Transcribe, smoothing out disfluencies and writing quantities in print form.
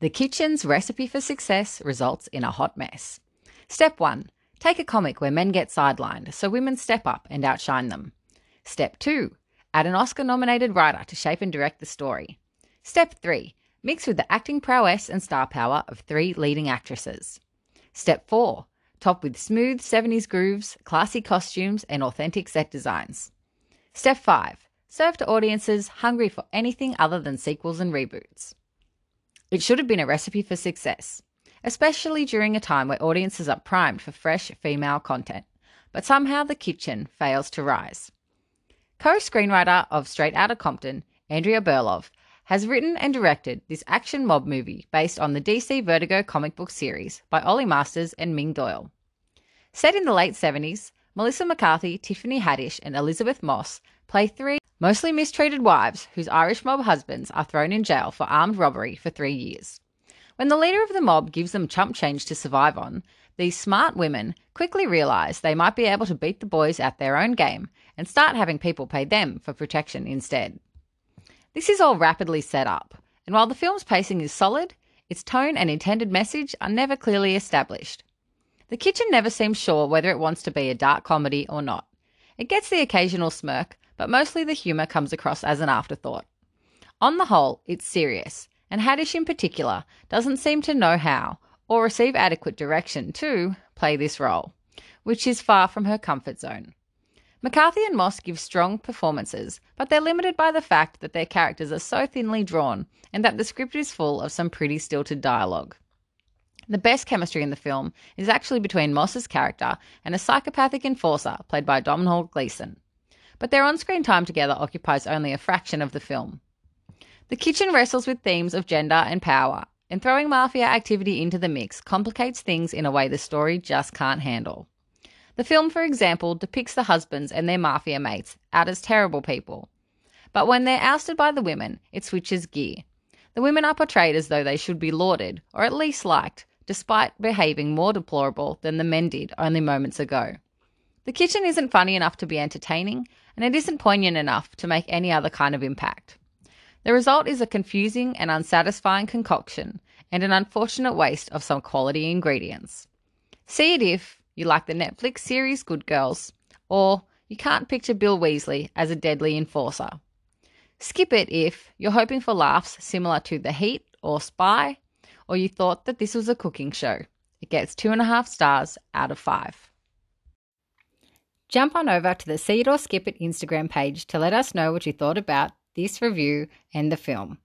The kitchen's recipe for success results in a hot mess. Step 1. Take a comic where men get sidelined so women step up and outshine them. Step 2. Add an Oscar-nominated writer to shape and direct the story. Step 3. Mix with the acting prowess and star power of 3 leading actresses. Step 4. Top with smooth 70s grooves, classy costumes, and authentic set designs. Step 5. Serve to audiences hungry for anything other than sequels and reboots. It should have been a recipe for success, especially during a time where audiences are primed for fresh female content, but somehow The Kitchen fails to rise. Co-screenwriter of Straight Outta Compton, Andrea Berloff, has written and directed this action mob movie based on the DC Vertigo comic book series by Ollie Masters and Ming Doyle. Set in the late 70s, Melissa McCarthy, Tiffany Haddish and Elizabeth Moss play 3 mostly mistreated wives whose Irish mob husbands are thrown in jail for armed robbery for 3 years. When the leader of the mob gives them chump change to survive on, these smart women quickly realise they might be able to beat the boys at their own game and start having people pay them for protection instead. This is all rapidly set up, and while the film's pacing is solid, its tone and intended message are never clearly established. The Kitchen never seems sure whether it wants to be a dark comedy or not. It gets the occasional smirk, but mostly the humour comes across as an afterthought. On the whole, it's serious, and Haddish in particular doesn't seem to know how, or receive adequate direction to, play this role, which is far from her comfort zone. McCarthy and Moss give strong performances, but they're limited by the fact that their characters are so thinly drawn and that the script is full of some pretty stilted dialogue. The best chemistry in the film is actually between Moss's character and a psychopathic enforcer played by Domhnall Gleeson, but their on-screen time together occupies only a fraction of the film. The Kitchen wrestles with themes of gender and power, and throwing mafia activity into the mix complicates things in a way the story just can't handle. The film, for example, depicts the husbands and their mafia mates out as terrible people. But when they're ousted by the women, it switches gear. The women are portrayed as though they should be lauded, or at least liked, despite behaving more deplorable than the men did only moments ago. The Kitchen isn't funny enough to be entertaining, and it isn't poignant enough to make any other kind of impact. The result is a confusing and unsatisfying concoction, and an unfortunate waste of some quality ingredients. See it if you like the Netflix series Good Girls, or you can't picture Bill Weasley as a deadly enforcer. Skip it if you're hoping for laughs similar to The Heat or Spy, or you thought that this was a cooking show. It gets 2.5 stars out of 5. Jump on over to the See It or Skip It Instagram page to let us know what you thought about this review and the film.